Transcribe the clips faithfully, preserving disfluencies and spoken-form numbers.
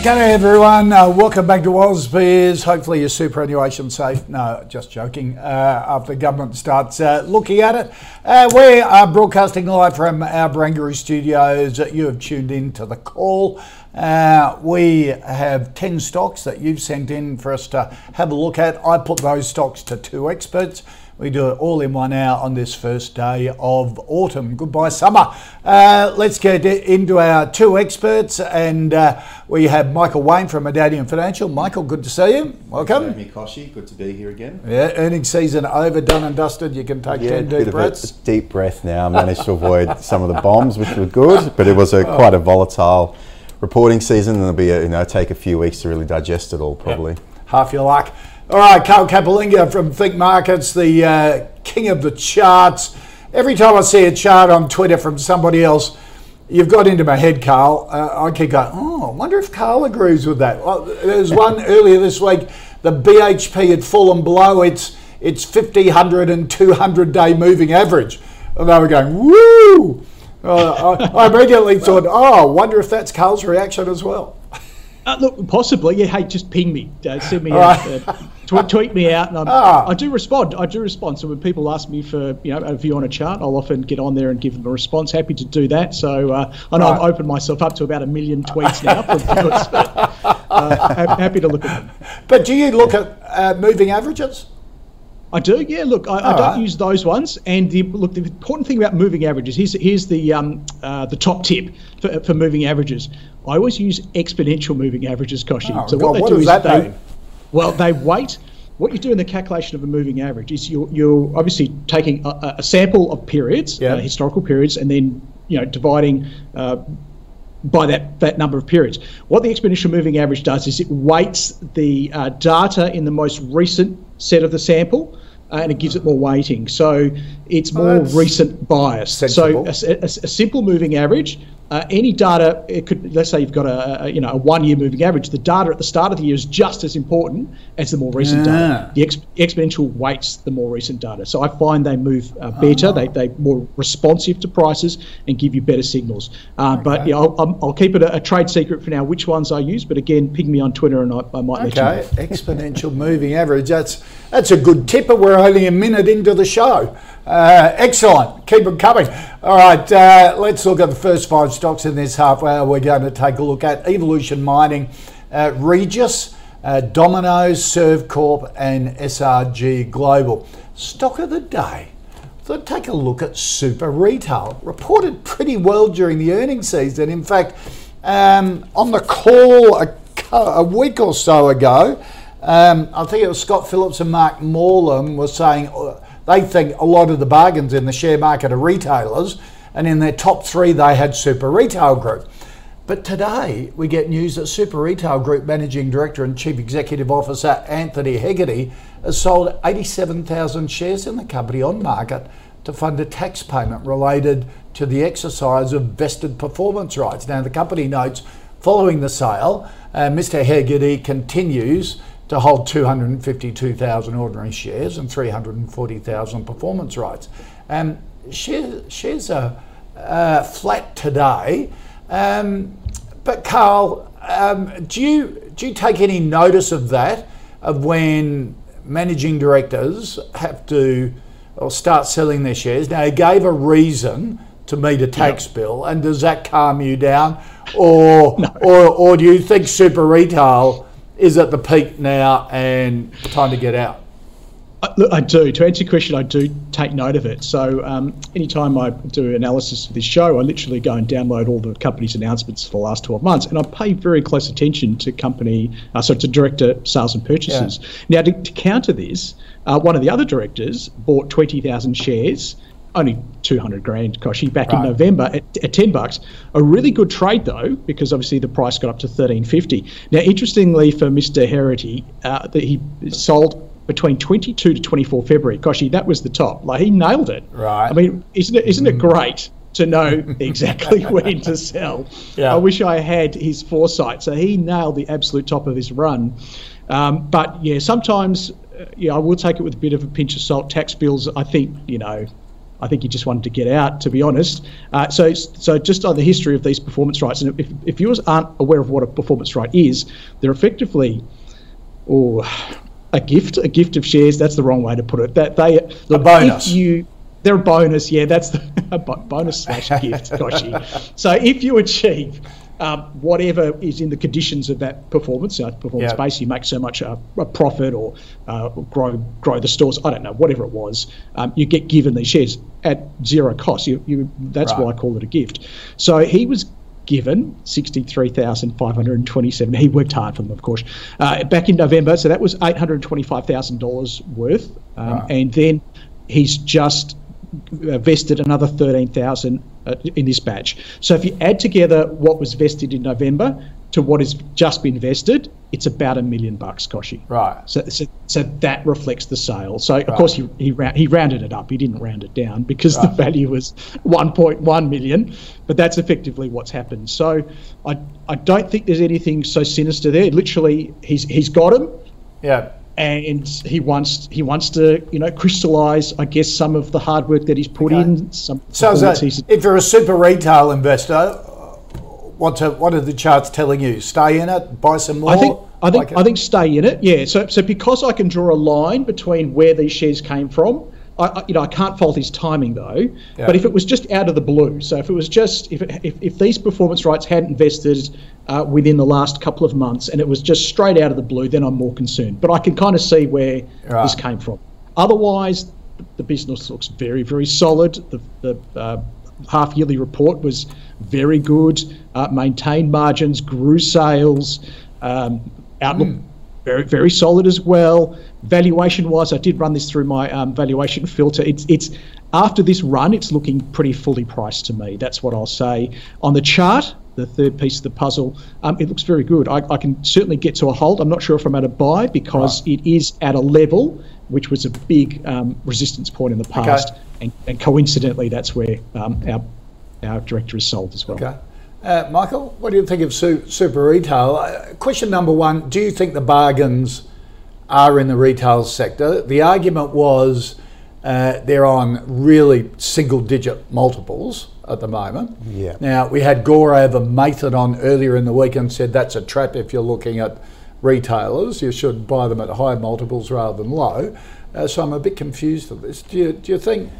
G'day everyone, uh, welcome back to WozBears. Hopefully your superannuation safe. No, just joking, uh, after the government starts uh, looking at it. Uh, we are broadcasting live from our Barangaroo studios. You have tuned in to The Call. Uh, we have ten stocks that you've sent in for us to have a look at. I put those stocks to two experts. We do it all in one hour on this first day of autumn. Goodbye, summer. Uh, let's get into our two experts, and uh, we have Michael Wayne from Medallion Financial. Michael, good to see you. Welcome. Thanks for having me, Koshy. Good to be here again. Yeah, earnings season over, done and dusted. You can take yeah, ten deep breaths. A deep breath now. I managed to avoid some of the bombs, which were good, but it was a, quite a volatile reporting season, and it'll be a, you know take a few weeks to really digest it all, probably. Yep. Half your luck. All right, Carl Capolingua from ThinkMarkets, the uh, king of the charts. Every time I see a chart on Twitter from somebody else, you've got into my head, Carl. Uh, I keep going, oh, I wonder if Carl agrees with that. Well, there was one earlier this week, the B H P had fallen below its its fifty, one hundred and two hundred day moving average. And they were going, woo! Uh, I, I immediately thought, oh, I wonder if that's Carl's reaction as well. Uh, look, possibly, yeah. Hey, just ping me, uh, send me, out, uh, tw- tweet me out, and I'm, ah. I do respond. I do respond. So when people ask me for you know a view on a chart, I'll often get on there and give them a response. Happy to do that. So uh, I know right. I've opened myself up to about a million tweets now. From viewers, but, uh, happy to look at them. But do you look at uh, moving averages? I do, yeah. Look, I, I don't right. use those ones. And the, look, the important thing about moving averages, here's, here's the um, uh, the top tip for, for moving averages. I always use exponential moving averages, Koshy. Oh, so what God, they what do is that they, mean? Well, they weight. What you do in the calculation of a moving average is you're, you're obviously taking a, a sample of periods, yeah. uh, historical periods, and then you know dividing uh, by that, that number of periods. What the exponential moving average does is it weights the uh, data in the most recent set of the sample, uh, and it gives it more weighting, so it's more oh, recent bias. Sensible. So a, a, a simple moving average, uh, any data, it could, let's say you've got a, a you know a one-year moving average. The data at the start of the year is just as important as the more recent yeah. data. The exp- exponential weights the more recent data, so I find they move uh, better. Oh. They they more responsive to prices and give you better signals. Uh, okay. But yeah, I'll, I'll keep it a, a trade secret for now which ones I use. But again, ping me on Twitter and I, I might okay. let you know. Exponential moving average. That's that's a good tipper. We're only a minute into the show. Uh, excellent. Keep them coming. All right, uh, let's look at the first five stocks in this half hour. We're going to take a look at Evolution Mining, uh, Regis, uh, Domino's, Servcorp, and S R G Global. Stock of the day. So take a look at Super Retail. Reported pretty well during the earnings season. In fact, um, on the call a, a week or so ago, Um, I think it was Scott Phillips and Mark Morlam were saying they think a lot of the bargains in the share market are retailers, and in their top three they had Super Retail Group. But today we get news that Super Retail Group Managing Director and Chief Executive Officer Anthony Hegarty has sold eighty-seven thousand shares in the company on market to fund a tax payment related to the exercise of vested performance rights. Now the company notes following the sale, uh, Mister Hegarty continues to hold two hundred fifty-two thousand ordinary shares and three hundred forty thousand performance rights. Um, shares, shares are uh, flat today, um, but Carl, um, do you do you take any notice of that, of when managing directors have to or start selling their shares? Now, he gave a reason to meet a tax yep. bill, and does that calm you down, or no. or or do you think Super Retail is at the peak now and time to get out? I, look, I do. To answer your question, I do take note of it. So um, anytime I do analysis for this show, I literally go and download all the company's announcements for the last twelve months, and I pay very close attention to company, uh, so to director sales and purchases. Yeah. Now, to, to counter this, uh, one of the other directors bought twenty thousand shares, only two hundred grand, gosh, back right. in November at, at ten bucks. A really good trade, though, because obviously the price got up to thirteen fifty. Now, interestingly for Mister Hegarty, uh, that he sold between twenty-two to twenty-four February. Gosh, that was the top. Like, he nailed it. Right. I mean, isn't it, isn't it great to know exactly when to sell? Yeah. I wish I had his foresight. So he nailed the absolute top of his run. Um, but, yeah, sometimes, uh, yeah, I will take it with a bit of a pinch of salt. Tax bills, I think, you know, I think he just wanted to get out, to be honest. Uh, so so just on the history of these performance rights, and if, if viewers aren't aware of what a performance right is, they're effectively, oh... A gift, a gift of shares. That's the wrong way to put it. That they look, a bonus. If you, they're a bonus. Yeah, that's the a bonus slash gift. Gosh. So if you achieve um, whatever is in the conditions of that performance, uh, performance yep. base, you make so much uh, a profit or, uh, or grow grow the stores. I don't know, whatever it was. Um, you get given these shares at zero cost. You, you that's right. why I call it a gift. So he was given sixty-three thousand five hundred twenty-seven. He worked hard for them, of course, uh, back in November. So that was eight hundred twenty-five thousand dollars worth. Um, wow. And then he's just vested another thirteen thousand uh, in this batch. So if you add together what was vested in November to what has just been vested, it's about a million bucks, Koshy. Right. So, so, so that reflects the sale. So of right. course he he, round, he rounded it up. He didn't round it down because right. the value was one point one million. But that's effectively what's happened. So I I don't think there's anything so sinister there. Literally, he's he's got him. Yeah. And he wants he wants to, you know, crystallise, I guess, some of the hard work that he's put okay. in. Some so that, if you're a super retail investor, What are, what are the charts telling you? Stay in it, buy some more? I think I think, like I think stay in it, yeah. So so because I can draw a line between where these shares came from, I, I you know I can't fault his timing though. Yeah. But if it was just out of the blue, so if it was just if it, if, if these performance rights hadn't vested uh, within the last couple of months and it was just straight out of the blue, then I'm more concerned. But I can kind of see where right. this came from. Otherwise, the business looks very very solid. The the uh, half yearly report was very good. Uh, maintained margins, grew sales, um, outlook mm. very very solid as well. Valuation wise, I did run this through my um, valuation filter. It's it's after this run, it's looking pretty fully priced to me. That's what I'll say on the chart. The third piece of the puzzle, um, it looks very good. I, I can certainly get to a hold. I'm not sure if I'm at a buy because right. it is at a level which was a big um, resistance point in the past, okay. and, and coincidentally, that's where um, our our director is sold as well. Okay. Uh, Michael, what do you think of su- super retail? Uh, question number one, do you think the bargains are in the retail sector? The argument was uh, they're on really single-digit multiples at the moment. Yeah. Now, we had Gore over Maitland on earlier in the week and said that's a trap if you're looking at retailers. You should buy them at high multiples rather than low. Uh, so I'm a bit confused with this. Do you, do you think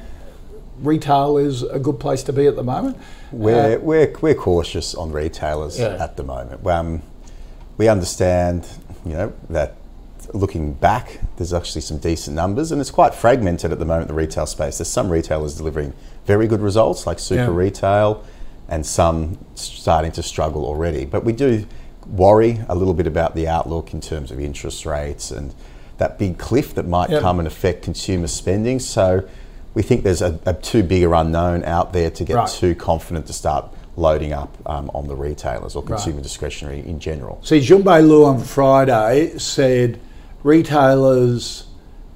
retail is a good place to be at the moment? We're uh, we're we're cautious on retailers yeah. at the moment. Um, we understand, you know, that looking back, there's actually some decent numbers, and it's quite fragmented at the moment. The retail space, there's some retailers delivering very good results, like Super yeah. Retail, and some starting to struggle already. But we do worry a little bit about the outlook in terms of interest rates and that big cliff that might yep. come and affect consumer spending. So we think there's a, a too big an unknown out there to get right. too confident to start loading up um, on the retailers or consumer right. discretionary in general. See, Jumbe Liu on Friday said retailers,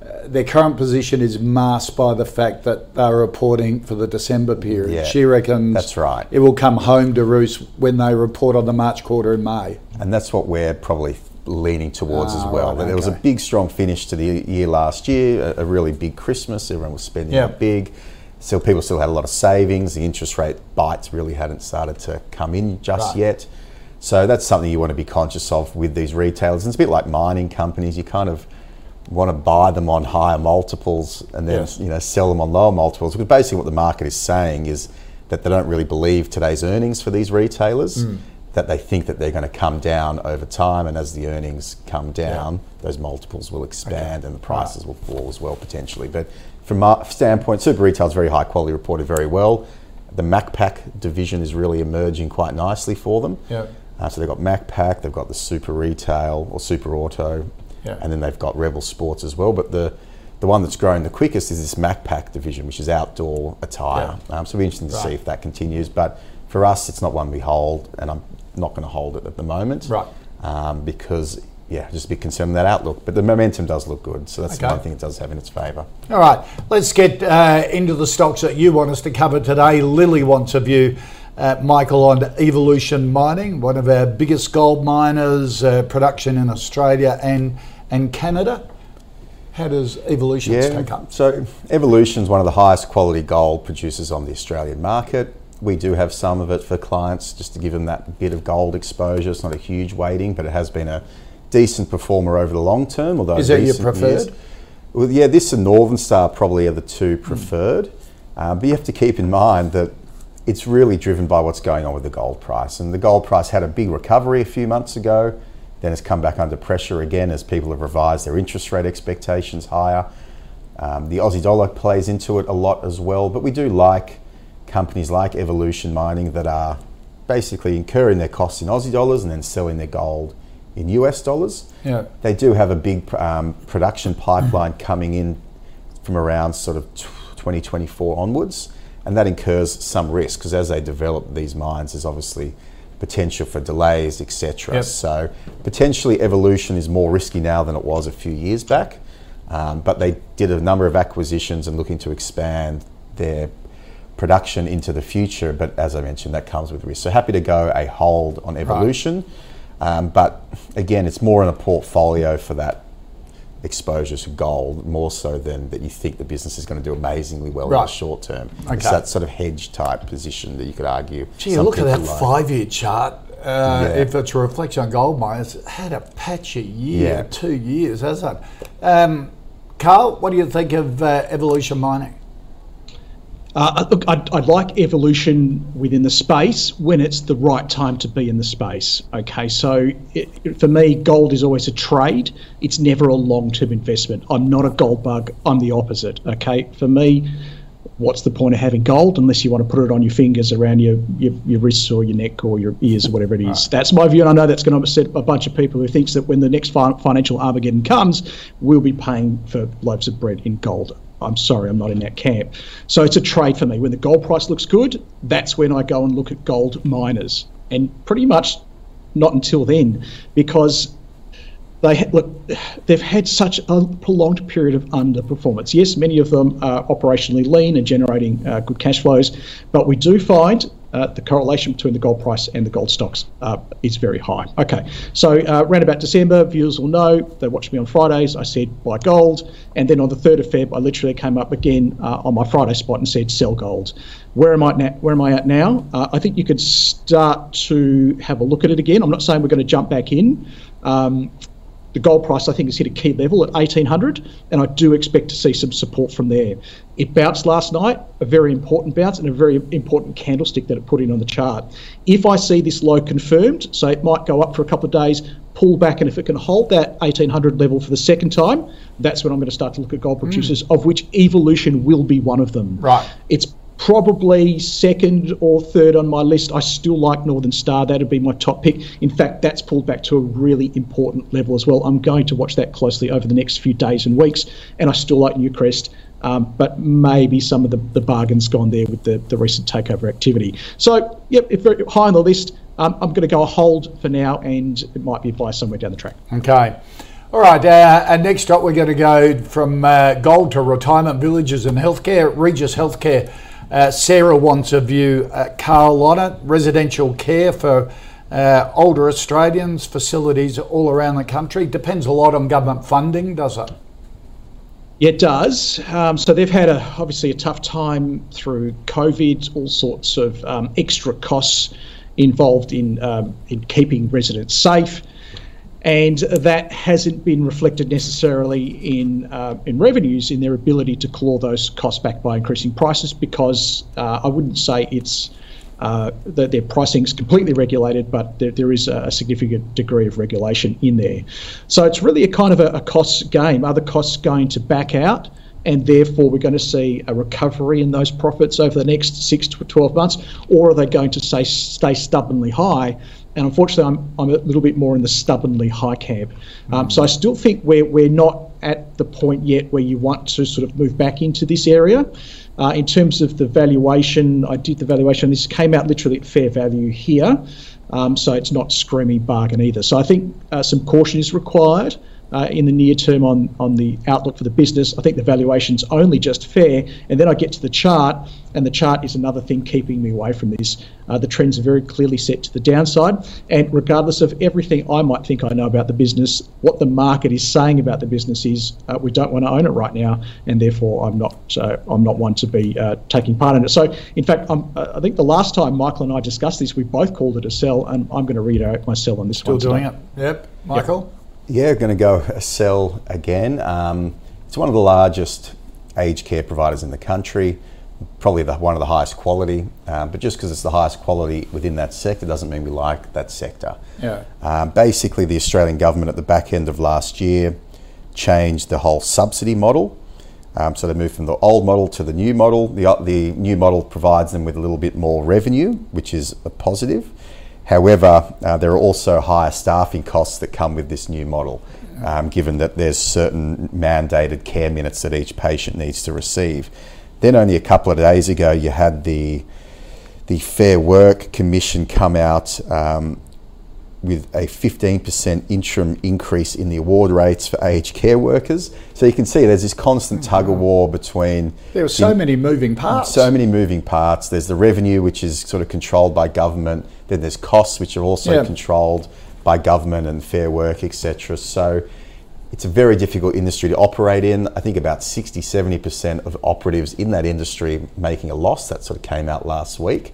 uh, their current position is masked by the fact that they're reporting for the December period. Yeah, she reckons that's right. it will come home to roost when they report on the March quarter in May. And that's what we're probably leaning towards ah, as well. Right, okay. There was a big strong finish to the year last year, a, a really big Christmas, everyone was spending yeah. big. So people still had a lot of savings, the interest rate bites really hadn't started to come in just right. yet. So that's something you want to be conscious of with these retailers. And it's a bit like mining companies, you kind of want to buy them on higher multiples and then yes. you know sell them on lower multiples. Because basically what the market is saying is that they don't really believe today's earnings for these retailers. Mm. that they think that they're going to come down over time, and as the earnings come down, yeah. those multiples will expand okay. and the prices right. will fall as well potentially. But from our standpoint, Super Retail is very high quality, reported very well. The Macpac division is really emerging quite nicely for them. Yep. Uh, so they've got Macpac, they've got the Super Retail or Super Auto, yep. and then they've got Rebel Sports as well. But the the one that's grown the quickest is this Macpac division, which is outdoor attire. Yep. Um, so it'll be interesting to right. see if that continues. But for us, it's not one we hold, and I'm not going to hold it at the moment, right? Um, because yeah, just a bit concerned with that outlook. But the momentum does look good, so that's okay. the one thing it does have in its favour. All right, let's get uh, into the stocks that you want us to cover today. Lily wants a view, uh, Michael, on Evolution Mining, one of our biggest gold miners, uh, production in Australia and and Canada. How does Evolution yeah, stack up? So Evolution's one of the highest quality gold producers on the Australian market. We do have some of it for clients, just to give them that bit of gold exposure. It's not a huge weighting, but it has been a decent performer over the long term. Although is that your preferred? Years, well, yeah, this and Northern Star probably are the two preferred. Mm. Uh, but you have to keep in mind that it's really driven by what's going on with the gold price. And the gold price had a big recovery a few months ago, then it's come back under pressure again as people have revised their interest rate expectations higher. Um, the Aussie dollar plays into it a lot as well, but we do like companies like Evolution Mining that are basically incurring their costs in Aussie dollars and then selling their gold in U S dollars. Yeah. They do have a big um, production pipeline coming in from around sort of twenty twenty-four onwards, and that incurs some risk because as they develop these mines, there's obviously potential for delays, et cetera. Yep. So potentially Evolution is more risky now than it was a few years back, um, but they did a number of acquisitions and looking to expand their production into the future, but as I mentioned, that comes with risk. So happy to go a hold on Evolution, right. um, but again, it's more in a portfolio for that exposure to gold, more so than that you think the business is going to do amazingly well right. in the short term. Okay. It's that sort of hedge type position that you could argue. Gee, look at that like. five-year chart. Uh, yeah. If it's a reflection on gold miners, it's had a patchy year, yeah. two years, hasn't it? Um, Carl, what do you think of uh, Evolution Mining? Uh, look, I'd, I'd like evolution within the space when it's the right time to be in the space. Okay, so it, it, for me, gold is always a trade. It's never a long-term investment. I'm not a gold bug. I'm the opposite. Okay, for me, what's the point of having gold unless you want to put it on your fingers, around your your, your wrists or your neck or your ears or whatever it is. Right. That's my view, and I know that's going to upset a bunch of people who thinks that when the next fi- financial Armageddon comes, we'll be paying for loaves of bread in gold. I'm sorry, I'm not in that camp. So it's a trade for me. When the gold price looks good, that's when I go and look at gold miners, and pretty much not until then, because they look, they've had such a prolonged period of underperformance. Yes, many of them are operationally lean and generating uh, good cash flows, but we do find uh, the correlation between the gold price and the gold stocks uh, is very high. Okay, so uh, around about December, viewers will know, they watched me on Fridays, I said buy gold, and then on the third of February, I literally came up again uh, on my Friday spot and said sell gold. Where am I now? Where am I at now? Uh, I think you could start to have a look at it again. I'm not saying we're going to jump back in. Um, The gold price, I think, has hit a key level at eighteen hundred, and I do expect to see some support from there. It bounced last night, a very important bounce, and a very important candlestick that it put in on the chart. If I see this low confirmed, so it might go up for a couple of days, pull back, and if it can hold that eighteen hundred level for the second time, that's when I'm going to start to look at gold producers, mm. of which Evolution will be one of them. Right. It's probably second or third on my list. I still like Northern Star. That'd be my top pick. In fact, that's pulled back to a really important level as well. I'm going to watch that closely over the next few days and weeks. And I still like Newcrest, um, but maybe some of the, the bargains gone there with the, the recent takeover activity. So, yep, if very high on the list. Um, I'm going to go a hold for now, and it might be a buy somewhere down the track. Okay. All right, uh, and next up we're going to go from uh, gold to retirement villages and healthcare. Regis Healthcare. Uh, Sarah wants a view, uh, Carl, on it. Residential care for uh, older Australians, facilities all around the country. Depends a lot on government funding, does it? It does. Um, so they've had a, obviously a tough time through COVID, all sorts of um, extra costs involved in um, in keeping residents safe. And that hasn't been reflected necessarily in uh, in revenues, in their ability to claw those costs back by increasing prices, because uh, I wouldn't say it's Uh, that their pricing is completely regulated, but there, there is a significant degree of regulation in there. So it's really a kind of a, a cost game. Are the costs going to back out? And therefore, we're going to see a recovery in those profits over the next six to twelve months, or are they going to stay, stay stubbornly high? And unfortunately, I'm, I'm a little bit more in the stubbornly high camp. Um, so I still think we're, we're not at the point yet where you want to sort of move back into this area. Uh, in terms of the valuation, I did the valuation. This came out literally at fair value here, um, so it's not screaming bargain either. So I think uh, some caution is required uh, in the near term on, on the outlook for the business. I think the valuation's only just fair, and then I get to the chart, and the chart is another thing keeping me away from this. Uh, the trends are very clearly set to the downside, and regardless of everything I might think I know about the business, what the market is saying about the business is uh, we don't want to own it right now, and therefore I'm not uh, I'm not one to be uh, taking part in it. So, in fact, I'm, uh, I think the last time Michael and I discussed this, we both called it a sell, and I'm going to reiterate my sell on this one. Still doing it. Yep. Michael? Yeah, going to go a sell again. Um, it's one of the largest aged care providers in the country. Probably the, one of the highest quality, um, but just because it's the highest quality within that sector doesn't mean we like that sector. Yeah. Um, basically, the Australian government at the back end of last year changed the whole subsidy model. Um, so they moved from the old model to the new model. The, the new model provides them with a little bit more revenue, which is a positive. However, uh, there are also higher staffing costs that come with this new model, um, given that there's certain mandated care minutes that each patient needs to receive. Then only a couple of days ago, you had the the Fair Work Commission come out um, with a fifteen percent interim increase in the award rates for aged care workers. So you can see there's this constant tug of war between... There were so the, many moving parts. So many moving parts. There's the revenue, which is sort of controlled by government. Then there's costs, which are also yeah. controlled by government and Fair Work, et cetera. So... it's a very difficult industry to operate in. I think about sixty, seventy percent of operatives in that industry making a loss. That sort of came out last week.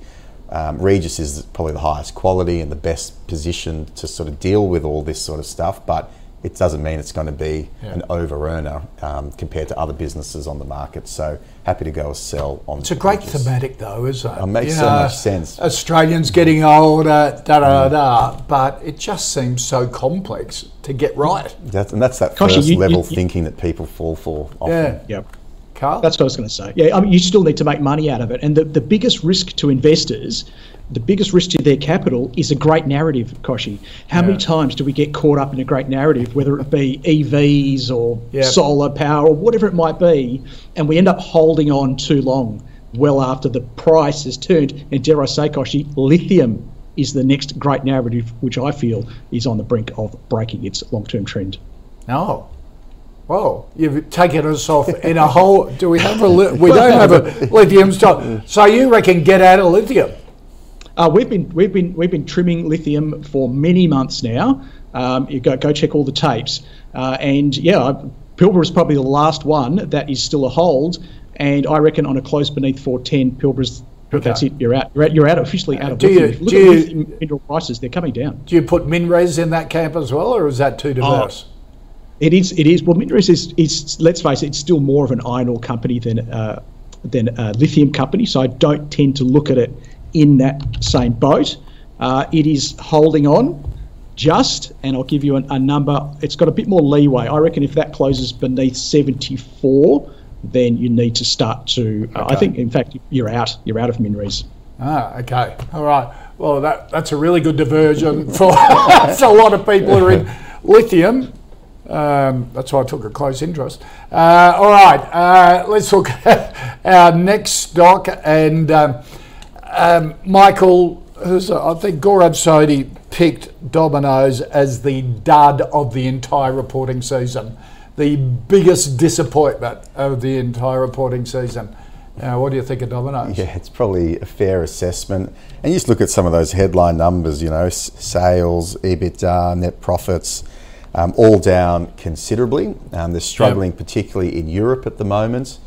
Um, Regis is probably the highest quality and the best positioned to sort of deal with all this sort of stuff, but it doesn't mean it's going to be yeah. an over-earner um, compared to other businesses on the market. So happy to go sell on. It's a great Regis. Thematic though, isn't it? It makes you so know, much sense. Australians getting older, da-da-da, mm. but it just seems so complex to get right. That's, and that's that Gosh, first you, level you, you, thinking that people fall for often. Yeah. Yep. Carl? That's what I was going to say. Yeah, I mean, you still need to make money out of it. And the, the biggest risk to investors, the biggest risk to their capital is a great narrative, Koshy. How yeah. many times do we get caught up in a great narrative, whether it be E Vs or yep. solar power or whatever it might be, and we end up holding on too long, well after the price has turned. And dare I say, Koshy, lithium is the next great narrative, which I feel is on the brink of breaking its long-term trend. No. Well, you've taken us off in a whole... Do we have a... Li- we don't have a lithium stock. So you reckon get out of lithium? Uh, we've been we've been we've been trimming lithium for many months now. Um, you go go check all the tapes, uh, and yeah, Pilbara is probably the last one that is still a hold. And I reckon on a close beneath four ten, Pilbara's okay. that's it. You're out. You're out. You're out officially out of do lithium. You, Look do at lithium you, mineral prices; they're coming down. Do you put MinRes in that camp as well, or is that too diverse? Oh, it is. It is. Well, MinRes is, is. Let's face it; it's still more of an iron ore company than uh, than a lithium company. So I don't tend to look at it in that same boat. Uh, it is holding on just, and I'll give you an, a number. It's got a bit more leeway. I reckon if that closes beneath seventy-four, then you need to start to, uh, okay. I think, in fact, you're out. You're out of MinRes. Ah, okay. All right. Well, that that's a really good diversion for that's a lot of people who are in lithium. Um, that's why I took a close interest. Uh, all right. Uh, let's look at our next stock and... Um, Um, Michael, who's, I think Gaurav Sodhi picked Domino's as the dud of the entire reporting season, the biggest disappointment of the entire reporting season. Uh, what do you think of Domino's? Yeah, it's probably a fair assessment. And you just look at some of those headline numbers, you know, s- sales, EBITDA, net profits, um, all down considerably. Um, they're struggling yep. particularly in Europe at the moment.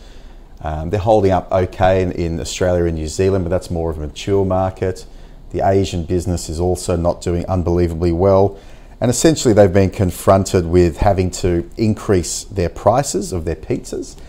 Um, they're holding up okay in, in Australia and New Zealand, but that's more of a mature market. The Asian business is also not doing unbelievably well. And essentially they've been confronted with having to increase their prices of their pizzas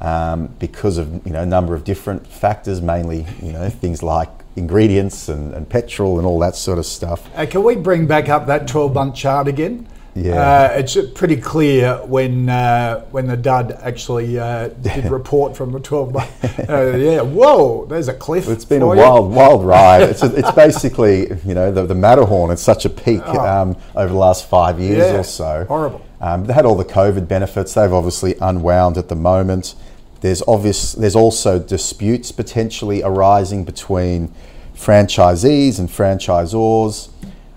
um, because of, you know, a number of different factors, mainly, you know, things like ingredients and, and petrol and all that sort of stuff. Uh, can we bring back up that twelve-month chart again? Yeah, uh, it's pretty clear when uh, when the dud actually uh, did report from the twelve month. Uh, yeah, whoa, there's a cliff. It's been a you. wild, wild ride. It's a, it's basically you know the, the Matterhorn. It's such a peak oh. um, over the last five years yeah. or so. Horrible. Um, they had all the COVID benefits. They've obviously unwound at the moment. There's obvious. There's also disputes potentially arising between franchisees and franchisors.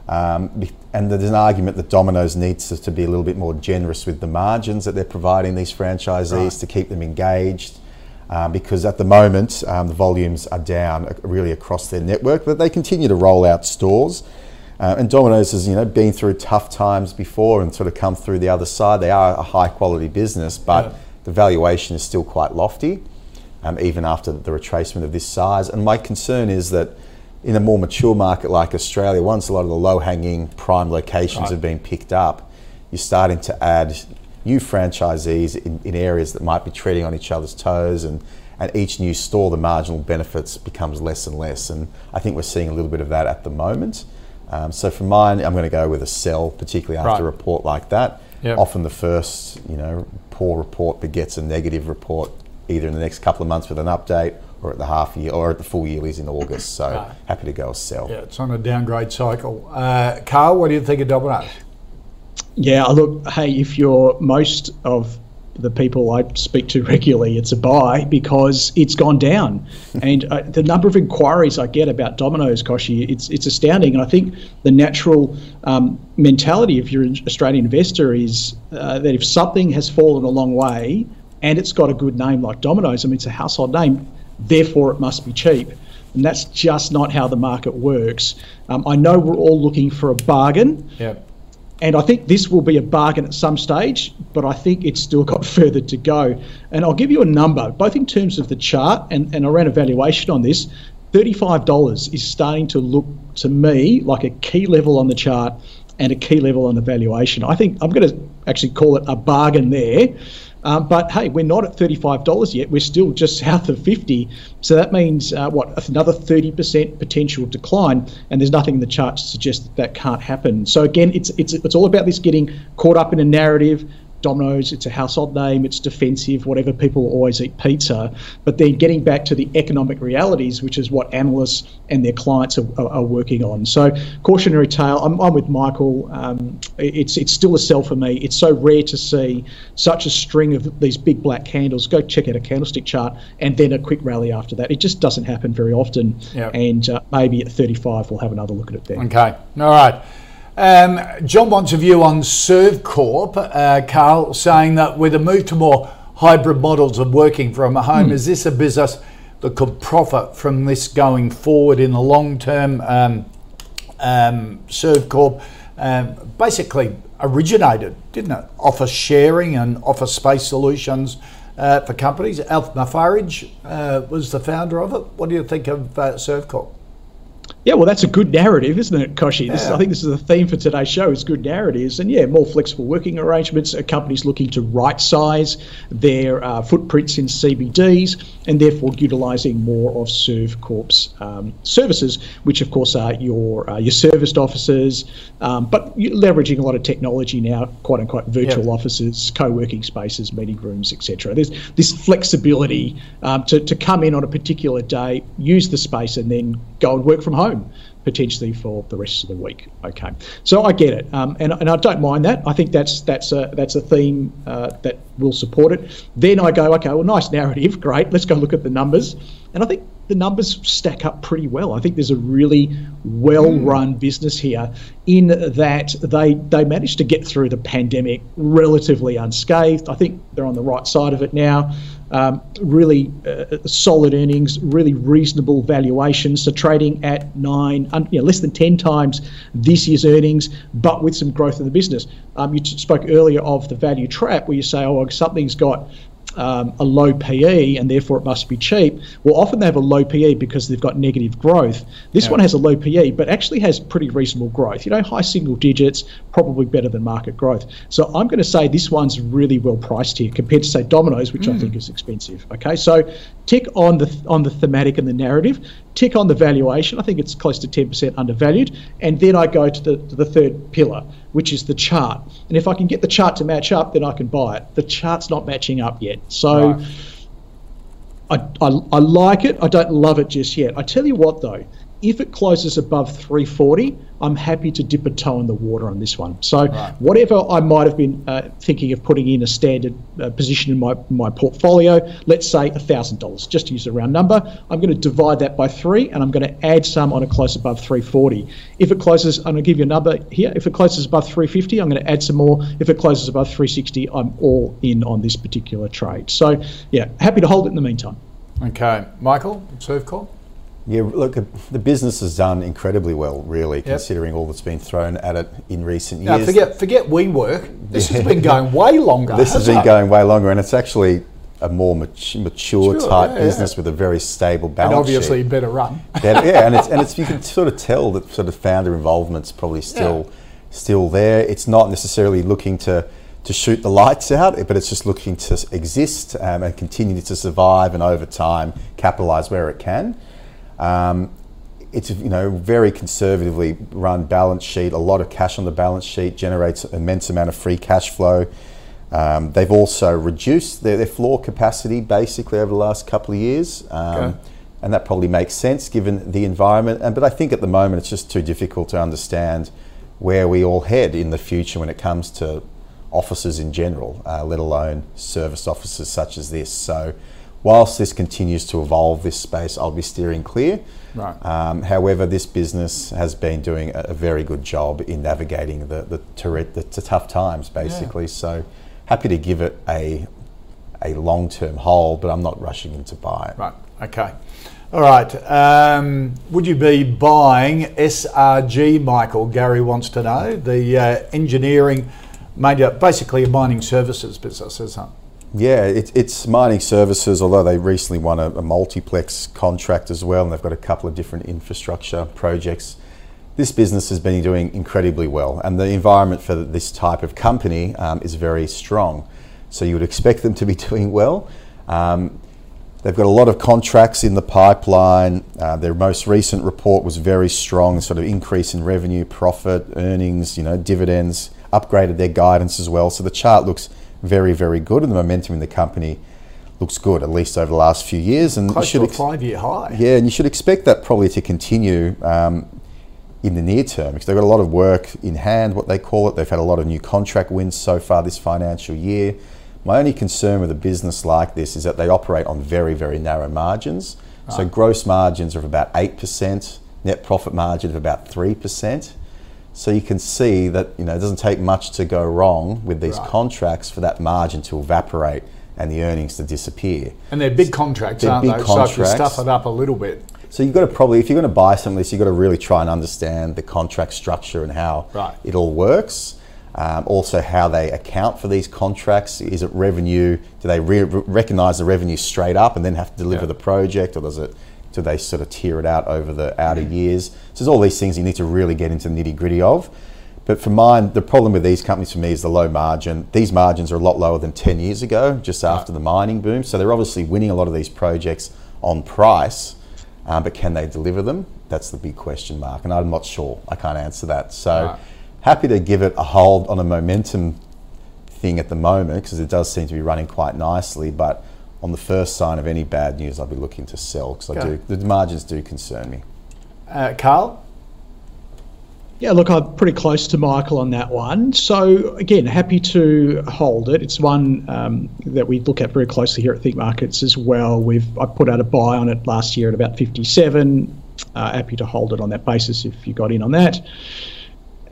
Um, And there's an argument that Domino's needs to, to be a little bit more generous with the margins that they're providing these franchisees right. to keep them engaged, um, because at the moment um, the volumes are down really across their network, but they continue to roll out stores. Uh, and Domino's has you know been through tough times before and sort of come through the other side. They are a high quality business, but yeah. the valuation is still quite lofty, um, even after the retracement of this size. And my concern is that in a more mature market like Australia, once a lot of the low-hanging prime locations right. have been picked up, you're starting to add new franchisees in, in areas that might be treading on each other's toes, and, and each new store, the marginal benefits becomes less and less. And I think we're seeing a little bit of that at the moment. Um, so for mine, I'm going to go with a sell, particularly after right. a report like that. Yep. Often the first, you know, poor report begets a negative report, either in the next couple of months with an update, or at the half year, or at the full year is in August. So ah. happy to go sell. Yeah, it's on a downgrade cycle. Uh, Carl, what do you think of Domino's? Yeah, look, hey, if you're most of the people I speak to regularly, it's a buy because it's gone down. And uh, the number of inquiries I get about Domino's, Koshi, it's it's astounding. And I think the natural um, mentality of your Australian investor is uh, that if something has fallen a long way and it's got a good name like Domino's, I mean, it's a household name, therefore it must be cheap. And that's just not how the market works. Um, I know we're all looking for a bargain. Yep. And I think this will be a bargain at some stage, but I think it's still got further to go. And I'll give you a number, both in terms of the chart and, and around valuation on this. thirty-five dollars is starting to look to me like a key level on the chart and a key level on the valuation. I think I'm going to actually call it a bargain there. Um, but hey, we're not at thirty-five dollars yet. We're still just south of fifty. So that means, uh, what, another thirty percent potential decline. And there's nothing in the chart to suggest that that can't happen. So again, it's it's it's all about this getting caught up in a narrative. Domino's, it's a household name, it's defensive, whatever, people always eat pizza. But then getting back to the economic realities, which is what analysts and their clients are, are, are working on. So cautionary tale, I'm, I'm with Michael. Um, it's it's still a sell for me. It's so rare to see such a string of these big black candles. Go check out a candlestick chart and then a quick rally after that. It just doesn't happen very often. Yep. And uh, maybe at thirty-five, we'll have another look at it then. Okay, all right. Um, John wants a view on Servcorp, uh, Carl, saying that with a move to more hybrid models of working from home, mm. is this a business that could profit from this going forward in the long term? Um, um, Servcorp um, basically originated, didn't it, office sharing and office space solutions uh, for companies. Alf Maffaridge uh, was the founder of it. What do you think of uh, Servcorp? Yeah, well, that's a good narrative, isn't it, Koshi? This, yeah. I think this is the theme for today's show, is good narratives. And yeah, more flexible working arrangements, companies looking to right-size their uh, footprints in C B Ds and therefore utilising more of Servcorp's um, services, which of course are your uh, your serviced offices, um, but leveraging a lot of technology now, quote-unquote virtual yeah. offices, co-working spaces, meeting rooms, et cetera. There's this flexibility um, to, to come in on a particular day, use the space and then go and work from home. Potentially for the rest of the week. Okay, so I get it, um, and and I don't mind that. I think that's that's a that's a theme uh, that will support it. Then I go, okay, well, nice narrative, great. Let's go look at the numbers, and I think the numbers stack up pretty well. I think there's a really well-run mm. business here, in that they they managed to get through the pandemic relatively unscathed. I think they're on the right side of it now. Um, really uh, solid earnings, really reasonable valuations. So trading at nine, um, you know, less than ten times this year's earnings, but with some growth in the business. Um, you spoke earlier of the value trap, where you say, oh, something's got um, a low P E and therefore it must be cheap. Well, often they have a low P E because they've got negative growth. This yeah. one has a low P E but actually has pretty reasonable growth, you know, high single digits, probably better than market growth. So I'm going to say this one's really well priced here compared to, say, Domino's, which mm. I think is expensive. Okay, so tick on the on the thematic and the narrative, tick on the valuation. I think it's close to ten percent undervalued. And then I go to the, to the third pillar, which is the chart. And if I can get the chart to match up, then I can buy it. The chart's not matching up yet. So right. I, I, I like it. I don't love it just yet. I tell you what, though, if it closes above three forty, I'm happy to dip a toe in the water on this one. So right. whatever I might have been uh, thinking of putting in a standard uh, position in my, my portfolio, let's say one thousand dollars, just to use a round number, I'm going to divide that by three, and I'm going to add some on a close above three forty. If it closes, I'm going to give you a number here. If it closes above three fifty, I'm going to add some more. If it closes above three sixty, I'm all in on this particular trade. So, yeah, happy to hold it in the meantime. Okay. Michael, Servcorp? Yeah, look, the business has done incredibly well, really, yep. considering all that's been thrown at it in recent years. Now, forget, forget WeWork. This yeah. has been going way longer. This has been it? going way longer, and it's actually a more mature, mature type yeah, business yeah. with a very stable balance sheet. And obviously, sheet. better run. Better, yeah, and it's and it's you can sort of tell that sort of founder involvement's probably still yeah. still there. It's not necessarily looking to to shoot the lights out, but it's just looking to exist um, and continue to survive, and over time capitalise where it can. Um, it's, you know, very conservatively run balance sheet, a lot of cash on the balance sheet, generates an immense amount of free cash flow. Um, they've also reduced their, their floor capacity basically over the last couple of years. Um, okay. And that probably makes sense given the environment. And, but I think at the moment it's just too difficult to understand where we all head in the future when it comes to offices in general, uh, let alone service offices such as this. So, whilst this continues to evolve, this space, I'll be steering clear. Right. Um, however, this business has been doing a, a very good job in navigating the the, ter- the, the tough times, basically. Yeah. So happy to give it a a long-term hold, but I'm not rushing in to buy it. Right. Okay. All right. Um, would you be buying S R G, Michael? Gary wants to know the uh, engineering, major, basically a mining services business, isn't it? Yeah, it, it's mining services, although they recently won a, a multiplex contract as well, and they've got a couple of different infrastructure projects. This business has been doing incredibly well, and the environment for this type of company um, is very strong. So you would expect them to be doing well. Um, they've got a lot of contracts in the pipeline. Uh, their most recent report was very strong, sort of increase in revenue, profit, earnings, you know, dividends, upgraded their guidance as well. So the chart looks very, very good, and the momentum in the company looks good, at least over the last few years. And close to a ex- five-year high. Yeah, and you should expect that probably to continue um, in the near term, because they've got a lot of work in hand, what they call it. They've had a lot of new contract wins so far this financial year. My only concern with a business like this is that they operate on very, very narrow margins. Right. So gross margins are of about eight percent, net profit margin of about three percent. So you can see that, you know, it doesn't take much to go wrong with these right. contracts for that margin to evaporate and the earnings to disappear. And they're big contracts, they're aren't big they? Contracts. So if you stuff it up a little bit. So you've got to probably, if you're going to buy something like this, you've got to really try and understand the contract structure and how right. it all works. Um, also how they account for these contracts. Is it revenue? Do they re- recognise the revenue straight up and then have to deliver yeah. the project, or does it... do they sort of tear it out over the outer mm. years? So there's all these things you need to really get into the nitty gritty of. But for mine, the problem with these companies for me is the low margin. These margins are a lot lower than ten years ago, just right. after the mining boom. So they're obviously winning a lot of these projects on price, um, but can they deliver them? That's the big question mark. And I'm not sure, I can't answer that. So right. happy to give it a hold on a momentum thing at the moment, because it does seem to be running quite nicely, but on the first sign of any bad news, I'll be looking to sell, because I do, the margins do concern me. Uh, Carl? Yeah, look, I'm pretty close to Michael on that one. So again, happy to hold it. It's one um, that we look at very closely here at ThinkMarkets as well. We've I put out a buy on it last year at about fifty-seven. Uh, happy to hold it on that basis if you got in on that.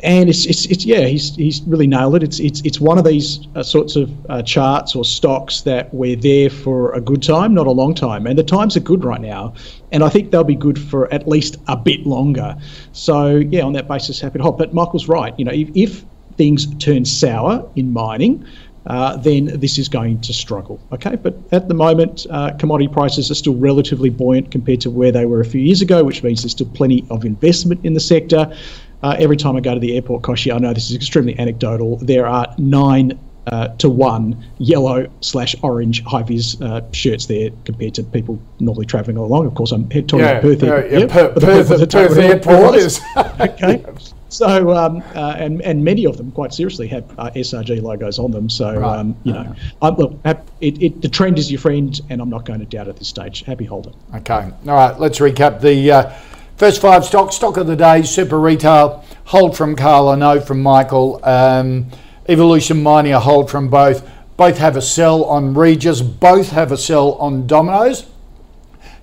And it's, it's it's yeah he's he's really nailed it. It's it's it's one of these uh, sorts of uh, charts or stocks that we're there for a good time, not a long time. And the times are good right now, and I think they'll be good for at least a bit longer. So yeah, on that basis, happy to hop. But Michael's right. You know, if, if things turn sour in mining, uh, then this is going to struggle. Okay, but at the moment, uh, commodity prices are still relatively buoyant compared to where they were a few years ago, which means there's still plenty of investment in the sector. Uh, every time I go to the airport, Koshi, I know this is extremely anecdotal, there are nine uh, to one yellow slash orange high-vis uh, shirts there compared to people normally travelling all along. Of course, I'm talking yeah, about Perth, yeah, yeah, yep, per, Perth, Perth, Perth Airport. Is. Okay. So, um, uh, and, and many of them, quite seriously, have uh, S R G logos on them. So, right. um, you know, um, look, it, it, the trend is your friend, and I'm not going to doubt at this stage. Happy holder. Okay. All right, let's recap the... Uh, First five stocks, stock of the day, Super Retail, hold from Carl, a no from Michael. Um, Evolution Mining, a hold from both. Both have a sell on Regis. Both have a sell on Domino's.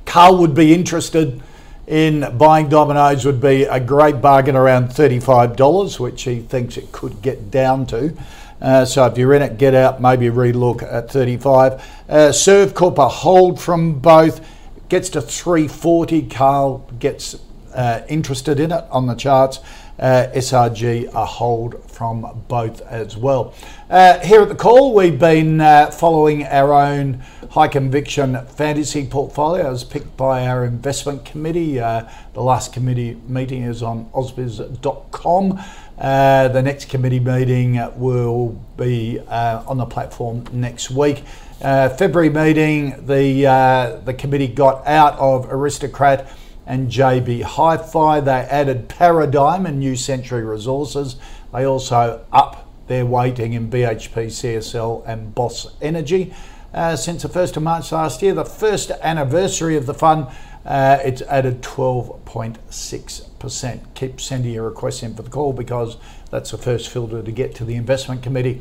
Carl would be interested in buying Domino's, would be a great bargain around thirty-five dollars, which he thinks it could get down to. Uh, so if you're in it, get out, maybe relook at thirty-five. Uh, Servcorp, a hold from both. Gets to three forty, Carl gets uh, interested in it on the charts. Uh, S R G a hold from both as well. Uh, here at the call, we've been uh, following our own high conviction fantasy portfolio as picked by our investment committee. Uh, the last committee meeting is on ausbiz dot com. Uh, the next committee meeting will be uh, on the platform next week. Uh, February meeting, the uh, the committee got out of Aristocrat and J B Hi-Fi. They added Paradigm and New Century Resources. They also up their weighting in B H P, C S L and Boss Energy. Uh, since the first of March last year, the first anniversary of the fund, uh, it's added twelve point six percent. Keep sending your requests in for the call because that's the first filter to get to the investment committee.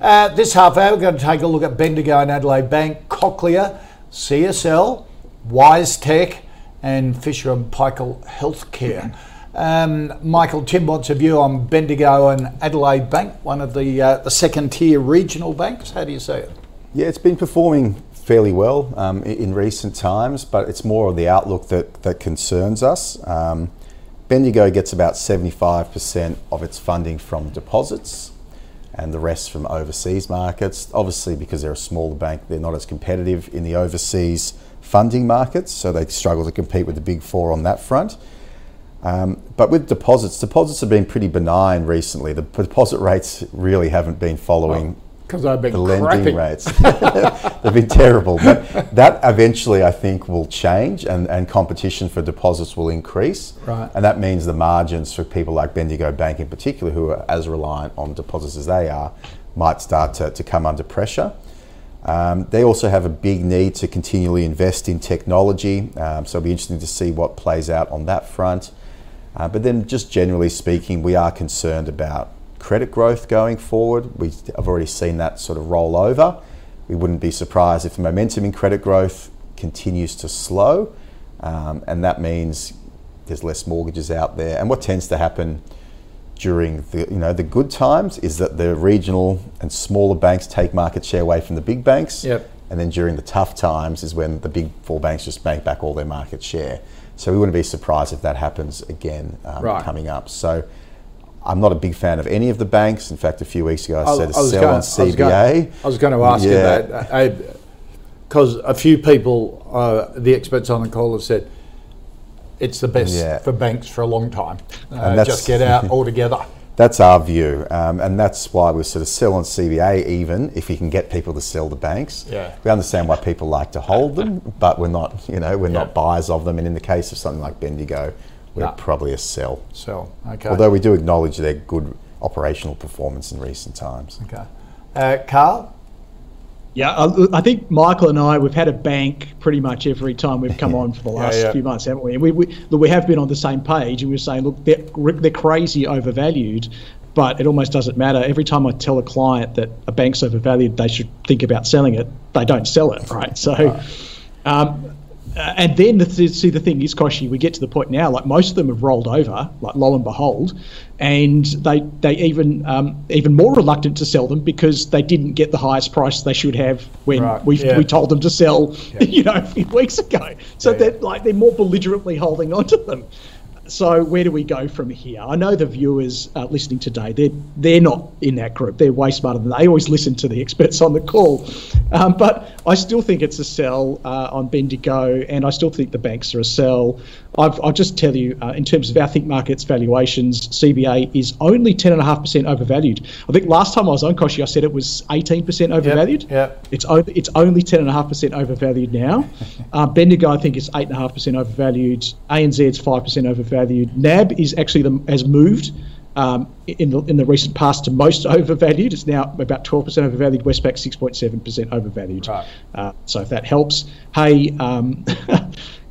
Uh, this half hour, we're going to take a look at Bendigo and Adelaide Bank, Cochlear, C S L, WiseTech, and Fisher and Paykel Healthcare. Um, Michael, Tim wants a view on Bendigo and Adelaide Bank, one of the uh, the second tier regional banks. How do you see it? Yeah, it's been performing fairly well um, in recent times, but it's more of the outlook that, that concerns us. Um, Bendigo gets about seventy-five percent of its funding from deposits and the rest from overseas markets. Obviously, because they're a smaller bank, they're not as competitive in the overseas funding markets, so they struggle to compete with the big four on that front. Um, but with deposits, deposits have been pretty benign recently. The deposit rates really haven't been following because well, I've been the lending crappy. rates. They've been terrible. But that eventually, I think, will change and, and competition for deposits will increase. Right. And that means the margins for people like Bendigo Bank in particular, who are as reliant on deposits as they are, might start to, to come under pressure. Um, they also have a big need to continually invest in technology. Um, so it'll be interesting to see what plays out on that front. Uh, but then just generally speaking, we are concerned about credit growth going forward. We have already seen that sort of roll over. We wouldn't be surprised if the momentum in credit growth continues to slow, um, and that means there's less mortgages out there. And what tends to happen during the you know the good times is that the regional and smaller banks take market share away from the big banks, yep. and then during the tough times is when the big four banks just bank back all their market share. So we wouldn't be surprised if that happens again um, right. coming up. So I'm not a big fan of any of the banks. In fact, a few weeks ago, I, I said a sell on C B A. I was going, I was going to ask yeah. you that, because a few people, uh, the experts on the call have said, it's the best yeah. for banks for a long time. Uh, just get out altogether. That's our view, um, and that's why we sort of sell on C B A even if you can get people to sell the banks. Yeah. We understand why people like to hold them, but we're not, you know, we're yeah. not buyers of them. And in the case of something like Bendigo, we're no. probably a sell. Sell, okay. Although we do acknowledge their good operational performance in recent times. Okay. Uh, Carl? Yeah, I, I think Michael and I, we've had a bank pretty much every time we've come on for the last yeah, yeah. few months, haven't we? We, we? We have been on the same page and we're saying, look, they're, they're crazy overvalued. but it almost doesn't matter. Every time I tell a client that a bank's overvalued, they should think about selling it, they don't sell it, right? So, um, and then the th- see the thing is, Koshi, we get to the point now, like most of them have rolled over, like lo and behold, and they they even um, even more reluctant to sell them because they didn't get the highest price they should have when right. we yeah. we told them to sell, yeah. you know, a few weeks ago. So yeah. they're like they're more belligerently holding on to them. So where do we go from here? I know the viewers uh, listening today, they're, they're not in that group. They're way smarter than that. They always listen to the experts on the call. Um, but I still think it's a sell uh, on Bendigo, and I still think the banks are a sell. I've, I'll just tell you, uh, in terms of our ThinkMarkets valuations, C B A is only ten point five percent overvalued. I think last time I was on, Koshi, I said it was eighteen percent overvalued. Yep, yep. It's, o- it's only ten point five percent overvalued now. Uh, Bendigo, I think, is eight point five percent overvalued. A N Z is five percent overvalued. N A B is actually the, has moved um, in, the, in the recent past to most overvalued. It's now about twelve percent overvalued. Westpac, six point seven percent overvalued. Right. Uh, so if that helps. Hey, um,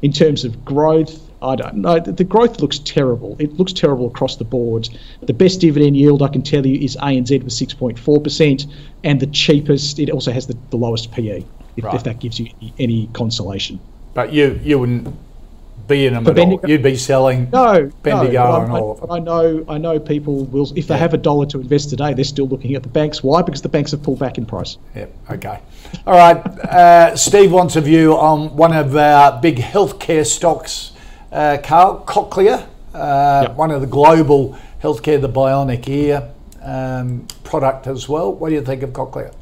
in terms of growth, I don't know. The growth looks terrible. It looks terrible across the board. The best dividend yield, I can tell you, is A N Z with six point four percent, and the cheapest. It also has the, the lowest P E, if, right. if that gives you any consolation. But you you wouldn't be in them at all. You'd be selling no, Bendigo no, and all of them. I know, I know people will, if they yeah. have a dollar to invest today, they're still looking at the banks. Why? Because the banks have pulled back in price. Yeah, okay. All right. uh, Steve wants a view on one of our big healthcare stocks. Uh, Carl, Cochlear, uh, yep. one of the global healthcare, the bionic ear um, product as well. What do you think of Cochlear?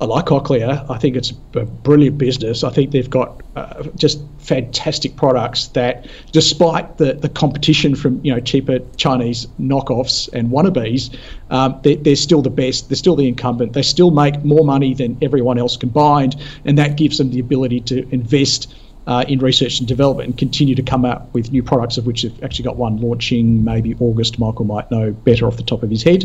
I like Cochlear. I think it's a brilliant business. I think they've got uh, just fantastic products that, despite the, the competition from you know cheaper Chinese knockoffs and wannabes, um, they, they're still the best. They're still the incumbent. They still make more money than everyone else combined, and that gives them the ability to invest Uh, in research and development and continue to come out with new products, of which they've actually got one launching maybe August. Michael might know better off the top of his head.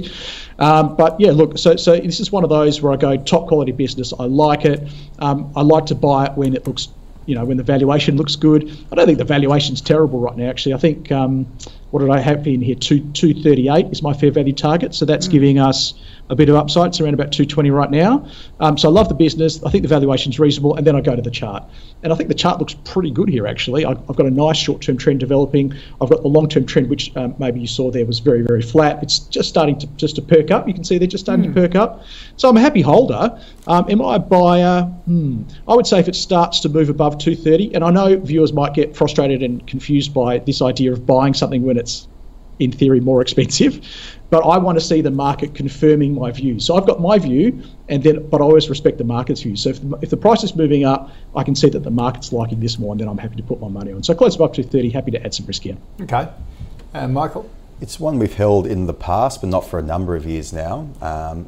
Um, but yeah, look, so so this is one of those where I go top quality business. I like it. Um, I like to buy it when it looks, you know, when the valuation looks good. I don't think the valuation's terrible right now, actually. I think, um, what did I have in here? two thirty-eight is my fair value target. So that's mm. giving us a bit of upside. It's around about two twenty right now. Um, so I love the business. I think the valuation's reasonable. And then I go to the chart. And I think the chart looks pretty good here, actually. I've, I've got a nice short-term trend developing. I've got the long-term trend, which um, maybe you saw there was very, very flat. It's just starting to just to perk up. You can see they're just starting mm. to perk up. So I'm a happy holder. Um, am I a buyer? Hmm. I would say if it starts to move above two thirty, and I know viewers might get frustrated and confused by this idea of buying something when it's in theory more expensive, but I want to see the market confirming my view. So I've got my view, and then but I always respect the market's view. So if the, if the price is moving up, I can see that the market's liking this more, and then I'm happy to put my money on. So close above two thirty, happy to add some risk here. Okay, uh, Michael? It's one we've held in the past, but not for a number of years now. Um,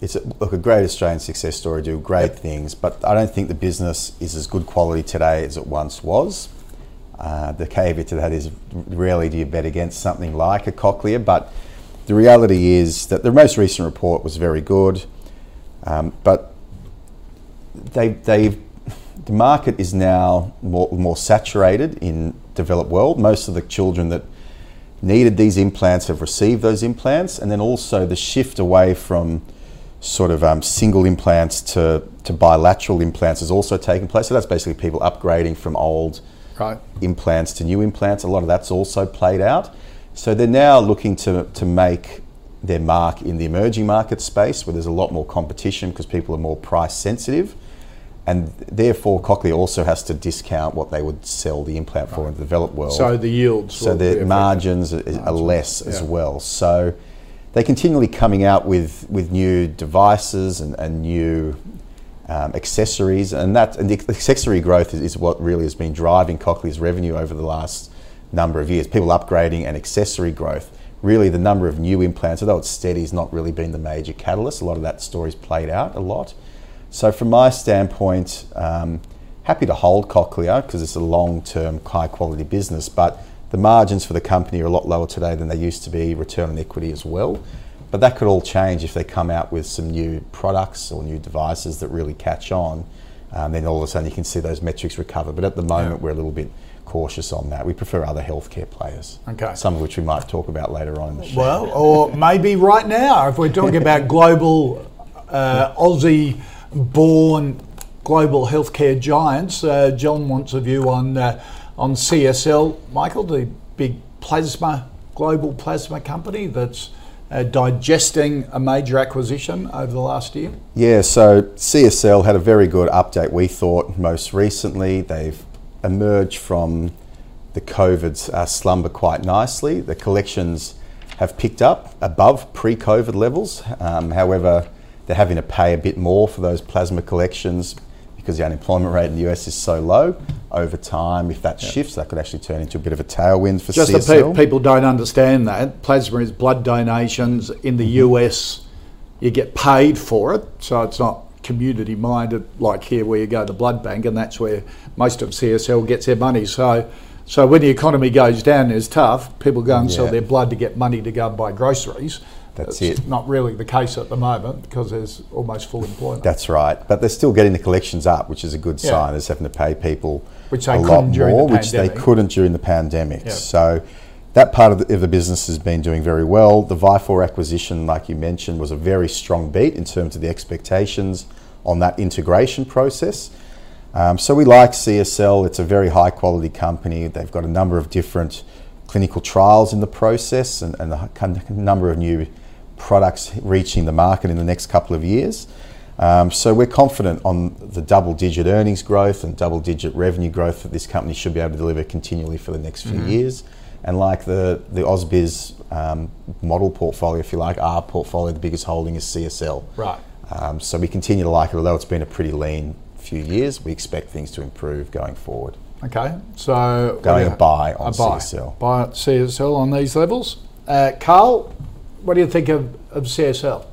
it's a, look, a great Australian success story, do great yep. things, but I don't think the business is as good quality today as it once was. Uh, the caveat to that is rarely do you bet against something like a Cochlear, but the reality is that the most recent report was very good, um, but they, they've, the market is now more, more saturated in developed world. Most of the children that needed these implants have received those implants, and then also the shift away from sort of um, single implants to, to bilateral implants has also taken place. So that's basically people upgrading from old Right. implants to new implants. A lot of that's also played out. So they're now looking to, to make their mark in the emerging market space where there's a lot more competition because people are more price sensitive. And therefore, Cochlear also has to discount what they would sell the implant right. for in the developed world. So the yields. So their margins margin. are less yeah. as well. So they're continually coming out with, with new devices and, and new Um, accessories, and that and the accessory growth is, is what really has been driving Cochlear's revenue over the last number of years. People upgrading and accessory growth. Really, the number of new implants, although it's steady, has not really been the major catalyst. A lot of that story's played out a lot. So, from my standpoint, um, happy to hold Cochlear because it's a long-term, high-quality business. But the margins for the company are a lot lower today than they used to be. Return on equity as well. But that could all change if they come out with some new products or new devices that really catch on. um, then all of a sudden you can see those metrics recover. But at the moment, yeah. we're a little bit cautious on that. We prefer other healthcare players, okay. some of which we might talk about later on in the show. Well, or maybe right now, if we're talking about global, uh, Aussie-born global healthcare giants, uh, John wants a view on uh, on C S L, Michael, the big plasma, global plasma company that's uh, digesting a major acquisition over the last year. Yeah, so C S L had a very good update, we thought, most recently. They've emerged from the COVID uh, slumber quite nicely. The collections have picked up above pre-COVID levels. Um, however, they're having to pay a bit more for those plasma collections because the unemployment rate in the U S is so low. Over time, if that yeah. shifts, that could actually turn into a bit of a tailwind for Just C S L. Just that pe- people don't understand that. Plasma is blood donations. In the mm-hmm. U S, you get paid for it, so it's not community minded like here where you go to the blood bank, and that's where most of C S L gets their money. So so when the economy goes down, it's tough. People go and yeah. sell their blood to get money to go and buy groceries. That's it's it. Not really the case at the moment because there's almost full employment. That's right. But they're still getting the collections up, which is a good yeah. sign. They're just having to pay people which they a lot more, the which they couldn't during the pandemic. Yeah. So that part of the, of the business has been doing very well. The VIFOR acquisition, like you mentioned, was a very strong beat in terms of the expectations on that integration process. Um, so we like C S L. It's a very high quality company. They've got a number of different clinical trials in the process and, and a number of new products reaching the market in the next couple of years. Um, so we're confident on the double-digit earnings growth and double-digit revenue growth that this company should be able to deliver continually for the next few mm-hmm. years. And like the, the AusBiz um, model portfolio, if you like, our portfolio, the biggest holding is C S L. Right. Um, so we continue to like it, although it's been a pretty lean few years. We expect things to improve going forward. Okay, so... Going a buy on a buy. C S L. Buy at C S L on these levels. Uh, Carl, what do you think of, of C S L?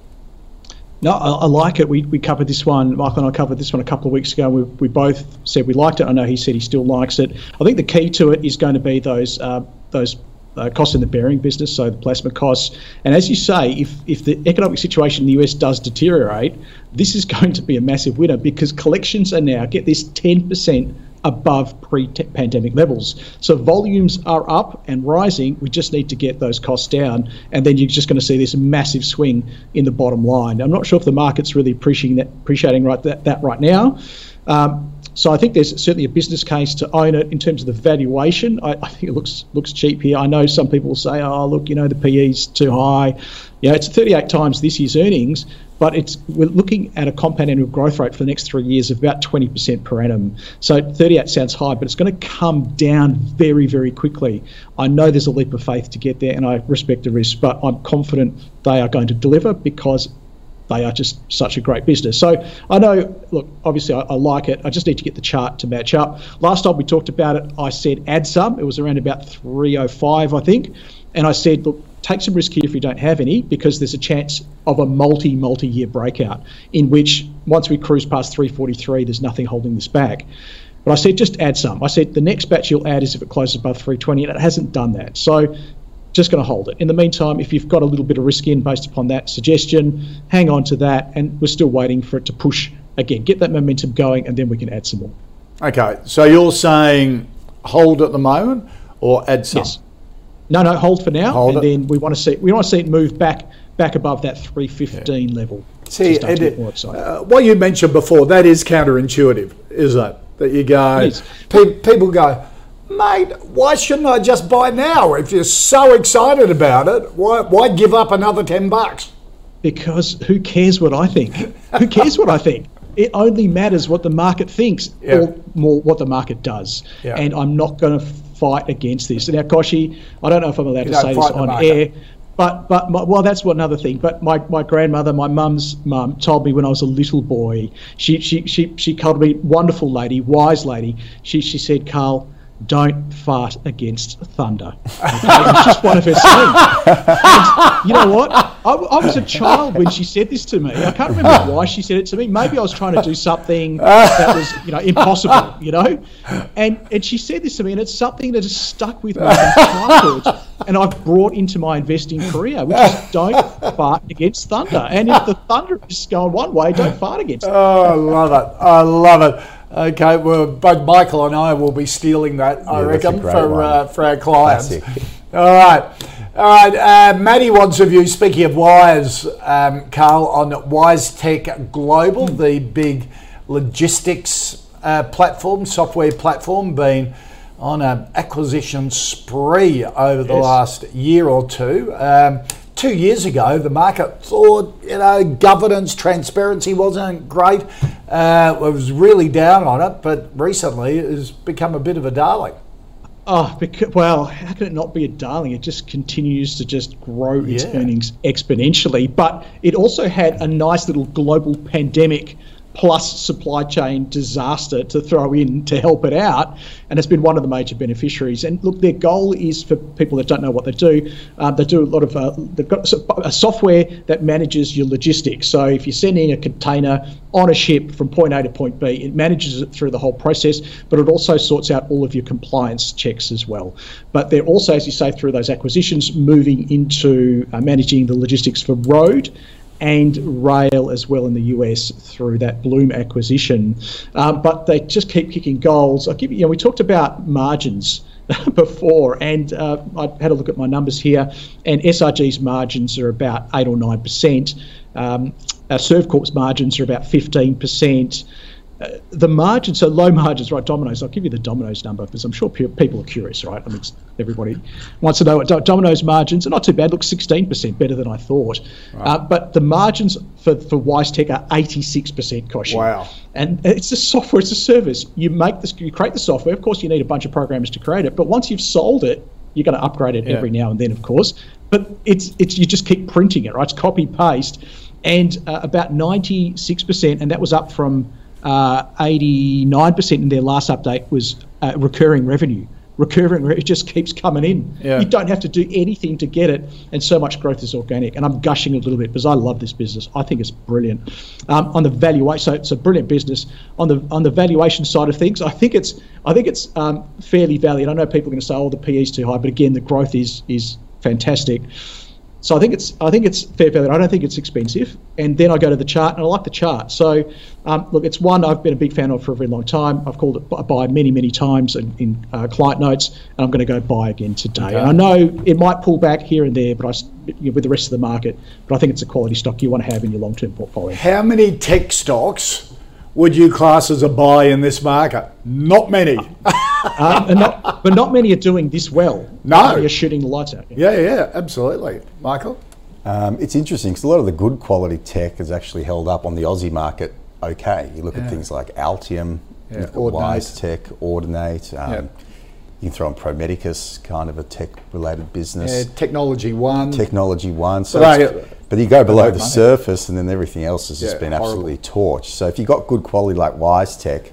No, I, I like it. We we covered this one, Michael and I covered this one a couple of weeks ago. We we both said we liked it. I know he said he still likes it. I think the key to it is going to be those... Uh, those uh, costs in the bearing business, so the plasma costs. And as you say, if, if the economic situation in the U S does deteriorate, this is going to be a massive winner because collections are now, get this, ten percent above pre-pandemic levels. So volumes are up and rising. We just need to get those costs down, and then you're just going to see this massive swing in the bottom line. I'm not sure if the market's really appreciating that, appreciating right, that, that right now. Um, So I think there's certainly a business case to own it in terms of the valuation. I, I think it looks looks cheap here. I know some people will say, oh, look, you know, the P E's too high. Yeah, it's thirty-eight times this year's earnings, but it's we're looking at a compound annual growth rate for the next three years of about twenty percent per annum. So thirty-eight sounds high, but it's going to come down very, very quickly. I know there's a leap of faith to get there, and I respect the risk, but I'm confident they are going to deliver because they are just such a great business. So I know, look, obviously I, I like it. I just need to get the chart to match up. Last time we talked about it, I said add some. It was around about three oh five, I think. And I said, look, take some risk here if you don't have any because there's a chance of a multi, multi-year breakout in which once we cruise past three forty-three, there's nothing holding this back. But I said, just add some. I said, the next batch you'll add is if it closes above three twenty, and it hasn't done that. So just going to hold it. In the meantime, if you've got a little bit of risk in based upon that suggestion, hang on to that, and we're still waiting for it to push again. Get that momentum going, and then we can add some more. Okay, so you're saying hold at the moment or add some? Yes. No, no, hold for now, hold and it. Then we want to see we want to see it move back back above that three fifteen yeah. level. See, and it, uh, what you mentioned before, that is counterintuitive, isn't it? That you go, pe- people go, mate, why shouldn't I just buy now? If you're so excited about it, why why give up another ten bucks? Because who cares what I think? Who cares what I think? It only matters what the market thinks yeah. or more what the market does. Yeah. And I'm not going to fight against this. Now, Koshy, I don't know if I'm allowed you to say this on air, but but my, well, that's one other thing. But my, my grandmother, my mum's mum, told me when I was a little boy, she she she she called me wonderful lady, wise lady. She she said, Carl, don't fart against thunder. Okay? It's just one of her sayings. You know what? I, I was a child when she said this to me. I can't remember why she said it to me. Maybe I was trying to do something that was, you know, impossible, you know? And and she said this to me, and it's something that has stuck with me from childhood. and I've brought into my investing career, which is don't fart against thunder. And if the thunder is going one way, don't fart against thunder. Oh, I love it. I love it. Okay, well, both Michael and I will be stealing that, I yeah, reckon, for uh, for our clients. Classic. All right. All right, uh, Maddie wants a view, speaking of wires, um, Carl, on WiseTech Global, the big logistics uh, platform, software platform, being on an acquisition spree over the yes. last year or two. Um, two years ago, the market thought, you know, governance, transparency wasn't great. Uh, it was really down on it, but recently it has become a bit of a darling. Oh, because, well, how can it not be a darling? It just continues to just grow its yeah. earnings exponentially. But it also had a nice little global pandemic plus supply chain disaster to throw in to help it out. And it's been one of the major beneficiaries. And look, their goal is, for people that don't know what they do, uh, they do a lot of, uh, they've got a software that manages your logistics. So if you're sending a container on a ship from point A to point B, it manages it through the whole process, but it also sorts out all of your compliance checks as well. But they're also, as you say, through those acquisitions, moving into uh, managing the logistics for road and rail as well in the U S through that Bloom acquisition, um, but they just keep kicking goals. I keep, you know, we talked about margins before, and uh, I had a look at my numbers here, and S R G's margins are about eight or nine percent. Um, Servcorp's margins are about fifteen percent. Uh, the margins, so low margins, right? Domino's, I'll give you the Domino's number because I'm sure pe- people are curious, right? I mean, everybody wants to know what do- Domino's margins are not too bad. Look, sixteen percent better than I thought. Wow. Uh, but the margins for, for WiseTech are eighty-six percent, Koshy. Wow. And it's a software, it's a service. You make this, you create the software. Of course, you need a bunch of programmers to create it. But once you've sold it, you're going to upgrade it yeah. every now and then, of course. But it's it's you just keep printing it, right? It's copy paste, and uh, about ninety-six percent, and that was up from Uh, eighty-nine percent in their last update was uh, recurring revenue. Recurring revenue just keeps coming in. Yeah. You don't have to do anything to get it, and so much growth is organic. And I'm gushing a little bit because I love this business. I think it's brilliant. Um, on the valuation, so it's a brilliant business. On the on the valuation side of things, I think it's I think it's um, fairly valued. I know people are going to say, "Oh, the P E's too high," but again, the growth is is fantastic. So I think it's I think it's fair value. I don't think it's expensive. And then I go to the chart, and I like the chart. So, um, look, it's one I've been a big fan of for a very long time. I've called it buy many, many times in, in uh, client notes, and I'm going to go buy again today. Okay. And I know it might pull back here and there, but I, you know, with the rest of the market, but I think it's a quality stock you want to have in your long-term portfolio. How many tech stocks would you class as a buy in this market? Not many. um, and not, but not many are doing this well. No. You're shooting the lights out. Yeah, yeah, yeah, absolutely. Michael? Um, it's interesting because a lot of the good quality tech has actually held up on the Aussie market okay. You look yeah. at things like Altium, yeah. WiseTech, Ordinate. Um, yeah. You can throw in Pro Medicus, kind of a tech-related business. Yeah, Technology One. Technology One. So but, I, but you go below the money. surface and then everything else has yeah, just been horrible. absolutely torched. So if you've got good quality like WiseTech,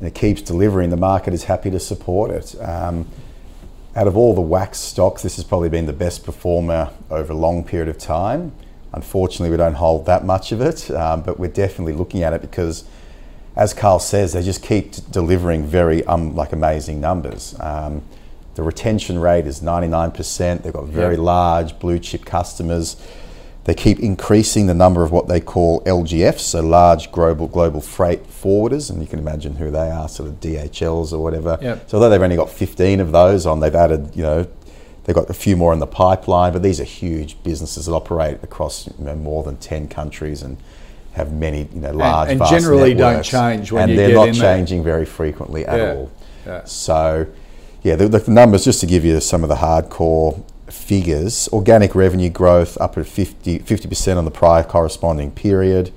and it keeps delivering, the market is happy to support it. Um, out of all the wax stocks, this has probably been the best performer over a long period of time. Unfortunately, we don't hold that much of it, um, but we're definitely looking at it because, as Carl says, they just keep t- delivering very um, like amazing numbers. Um, the retention rate is ninety-nine percent. They've got very yeah. large blue chip customers. They keep increasing the number of what they call L G Fs, so large global global freight forwarders, and you can imagine who they are, sort of D H Ls or whatever. Yep. So although they've only got fifteen of those on, they've added, you know, they've got a few more in the pipeline, but these are huge businesses that operate across, you know, more than ten countries and have many, you know, large, and, and vast generally networks, don't change when you get in there. And they're not changing very frequently at yeah. all. Yeah. So, yeah, the, the numbers, just to give you some of the hardcore figures, organic revenue growth up at fifty percent on the prior corresponding period,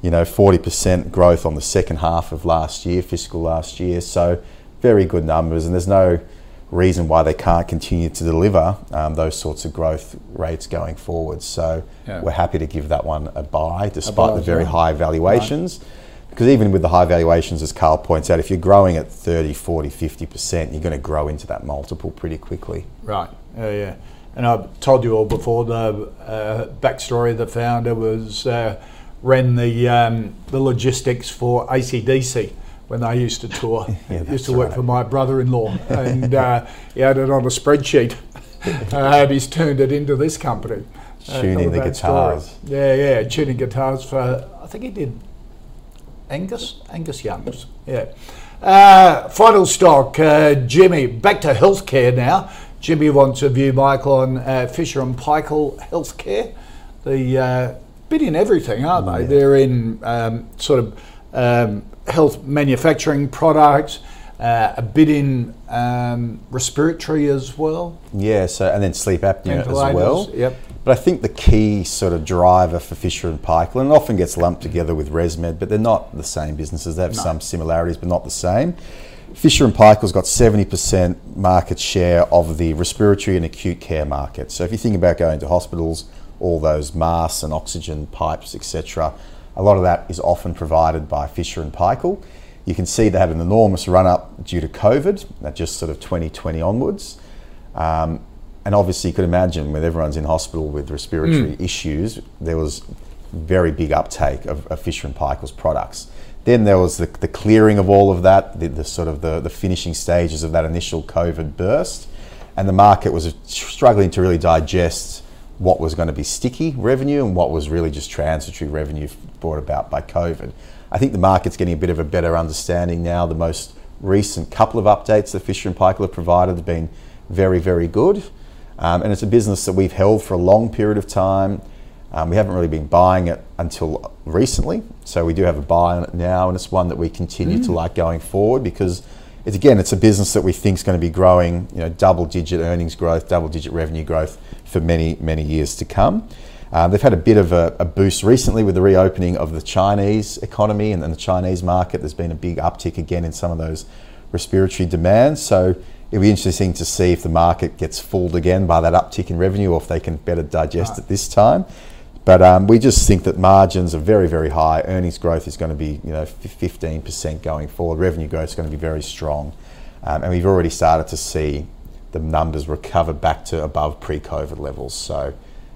you know, forty percent growth on the second half of last year, fiscal last year. So very good numbers, and there's no reason why they can't continue to deliver um, those sorts of growth rates going forward. So yeah. we're happy to give that one a buy despite a buy, the very yeah. high valuations. Right. Because even with the high valuations, as Carl points out, if you're growing at thirty, forty, fifty percent, you're going to grow into that multiple pretty quickly. Right. Yeah, yeah. And I've told you all before the uh, backstory of the founder was uh, ran the um, the logistics for A C D C when they used to tour. yeah, used to work right. for my brother-in-law, and uh, he had it on a spreadsheet. I hope he's turned it into this company. Tuning uh, the guitars. Story. Yeah, yeah, tuning guitars for, I think he did Angus, Angus Young's, yeah. Uh, final stock, uh, Jimmy, back to healthcare now. Jimmy wants a view, Michael, on uh, Fisher and Paykel Healthcare. The uh, bit in everything, aren't they? Yeah. They're in um, sort of um, health manufacturing products, uh, a bit in um, respiratory as well. Yeah, so and then sleep apnea as well. Yep. But I think the key sort of driver for Fisher and Paykel, and it often gets lumped together with ResMed, but they're not the same businesses. They have no. some similarities, but not the same. Fisher and Paykel's got seventy percent market share of the respiratory and acute care market. So if you think about going to hospitals, all those masks and oxygen pipes, et cetera, a lot of that is often provided by Fisher and Paykel. You can see they had an enormous run-up due to COVID, that just sort of twenty twenty onwards. Um, And obviously you could imagine when everyone's in hospital with respiratory mm. issues, there was very big uptake of, of Fisher and Paykel's products. Then there was the, the clearing of all of that, the, the sort of the, the finishing stages of that initial COVID burst. And the market was struggling to really digest what was going to be sticky revenue and what was really just transitory revenue brought about by COVID. I think the market's getting a bit of a better understanding now. The most recent couple of updates that Fisher and Paykel have provided have been very, very good. Um, and it's a business that we've held for a long period of time. Um, we haven't really been buying it until recently. So we do have a buy on it now, and it's one that we continue mm. to like going forward because, it's, again, it's a business that we think is going to be growing, you know, double-digit earnings growth, double-digit revenue growth for many, many years to come. Uh, they've had a bit of a, a boost recently with the reopening of the Chinese economy and, and the Chinese market. There's been a big uptick again in some of those respiratory demands. So it'll be interesting to see if the market gets fooled again by that uptick in revenue or if they can better digest right. it this time. But um, we just think that margins are very, very high. Earnings growth is going to be, you know, fifteen percent going forward. Revenue growth is going to be very strong. Um, and we've already started to see the numbers recover back to above pre-COVID levels. So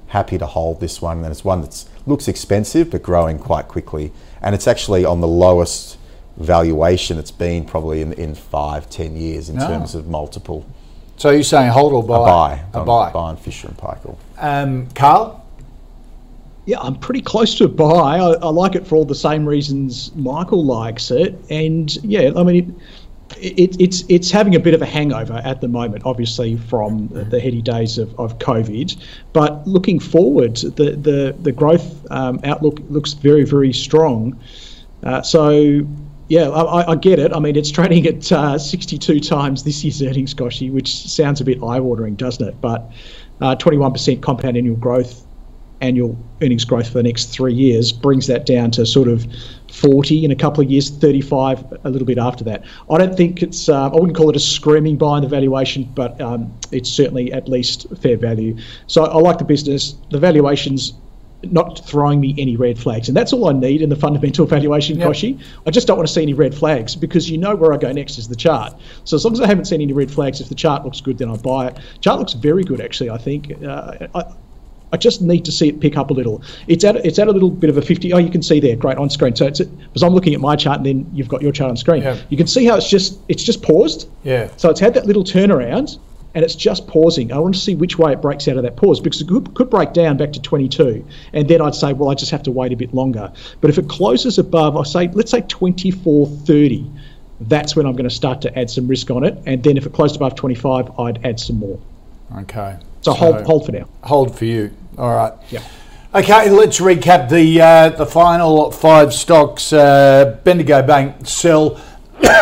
happy to hold this one. And it's one that looks expensive but growing quite quickly. And it's actually on the lowest valuation it's been probably in, in five, ten years in no. terms of multiple. So you're saying hold or buy? A buy. A buy. Buy on Fisher and Paykel. Um, Carl? Yeah, I'm pretty close to a buy. I, I like it for all the same reasons Michael likes it. And yeah, I mean, it, it, it's it's having a bit of a hangover at the moment, obviously, from mm-hmm. the heady days of, of COVID. But looking forward, the, the, the growth um, outlook looks very, very strong. Uh, so... Yeah, I, I get it. I mean, it's trading at uh, sixty-two times this year's earnings, Goshi, which sounds a bit eye-watering, doesn't it? But uh, twenty-one percent compound annual growth, annual earnings growth for the next three years brings that down to sort of forty in a couple of years, thirty-five a little bit after that. I don't think it's, uh, I wouldn't call it a screaming buy in the valuation, but um, it's certainly at least fair value. So I like the business. The valuation's not throwing me any red flags. And that's all I need in the fundamental valuation, yep. Koshi. I just don't want to see any red flags because you know where I go next is the chart. So as long as I haven't seen any red flags, if the chart looks good, then I buy it. Chart looks very good, actually, I think. Uh, I, I just need to see it pick up a little. It's at it's at a little bit of a fifty. Oh, you can see there, great, on screen. So it's because I'm looking at my chart and then you've got your chart on screen. Yep. You can see how it's just it's just paused. Yeah. So it's had that little turnaround. And it's just pausing. I want to see which way it breaks out of that pause because it could, could break down back to twenty-two. And then I'd say, well, I just have to wait a bit longer. But if it closes above, I say, let's say twenty-four thirty, that's when I'm going to start to add some risk on it. And then if it closed above twenty-five, I'd add some more. Okay. So, so hold hold for now. Hold for you. All right. Yeah. Okay, let's recap the uh, the final five stocks. Uh, Bendigo Bank, sell,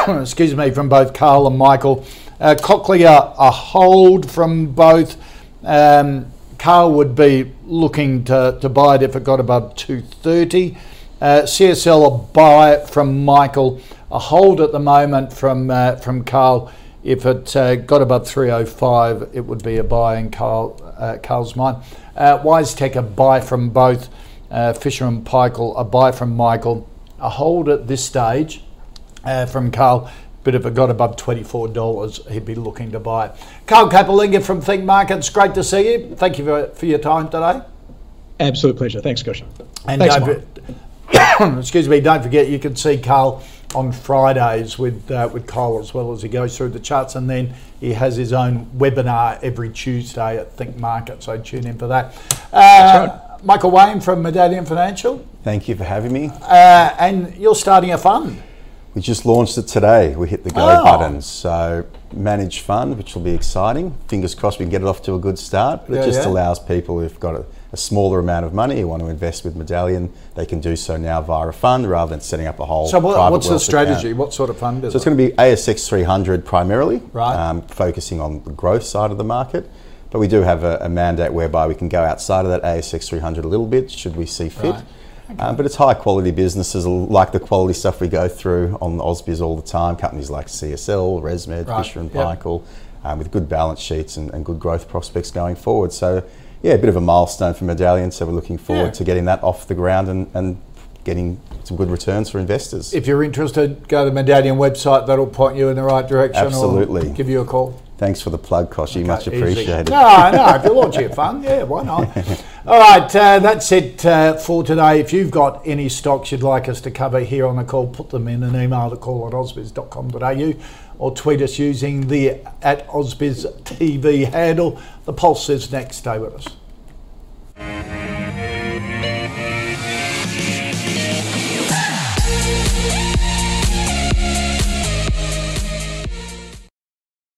excuse me, from both Carl and Michael. Uh, Cochlear, a hold from both. Um, Carl would be looking to, to buy it if it got above two thirty. Uh, C S L, a buy from Michael. A hold at the moment from uh, from Carl. If it uh, got above three oh five, it would be a buy in Carl, uh, Carl's mind. Uh, WiseTech, a buy from both. Uh, Fisher and Paykel, a buy from Michael. A hold at this stage uh, from Carl. But if it got above twenty-four dollars, he'd be looking to buy it. Carl Capolingua from ThinkMarkets, great to see you. Thank you for, for your time today. Absolute pleasure. Thanks, Gosh. And Thanks, don't, excuse me, don't forget you can see Carl on Fridays with uh, with Kyle as well, as he goes through the charts, and then he has his own webinar every Tuesday at ThinkMarkets, so tune in for that. Uh, That's right. Michael Wayne from Medallion Financial. Thank you for having me. Uh, and you're starting a fund. We just launched it today. We hit the go oh. button. So managed fund, which will be exciting. Fingers crossed we can get it off to a good start. But yeah, it just yeah. allows people who've got a, a smaller amount of money who want to invest with Medallion, they can do so now via a fund rather than setting up a whole So what, private what's the strategy? Account. What sort of fund is so it? So it's going to be A S X three hundred primarily, right. um, focusing on the growth side of the market. But we do have a, a mandate whereby we can go outside of that A S X three hundred a little bit, should we see fit. Right. Okay. Um, but it's high quality businesses, like the quality stuff we go through on the AusBiz all the time. Companies like C S L, ResMed, right. Fisher and Paykel, yep. um, with good balance sheets and, and good growth prospects going forward. So yeah, a bit of a milestone for Medallion. So we're looking forward yeah. to getting that off the ground and, and getting some good returns for investors. If you're interested, go to the Medallion website. That'll point you in the right direction. Absolutely. Or give you a call. Thanks for the plug, Koshy. Okay, much appreciated. Easy. No, no, if you're launching a fund, yeah, why not? All right, uh, that's it uh, for today. If you've got any stocks you'd like us to cover here on the call, put them in an email to call at ausbiz dot com dot a u or tweet us using the at ausbiz T V handle. The Pulse is next. Stay with us.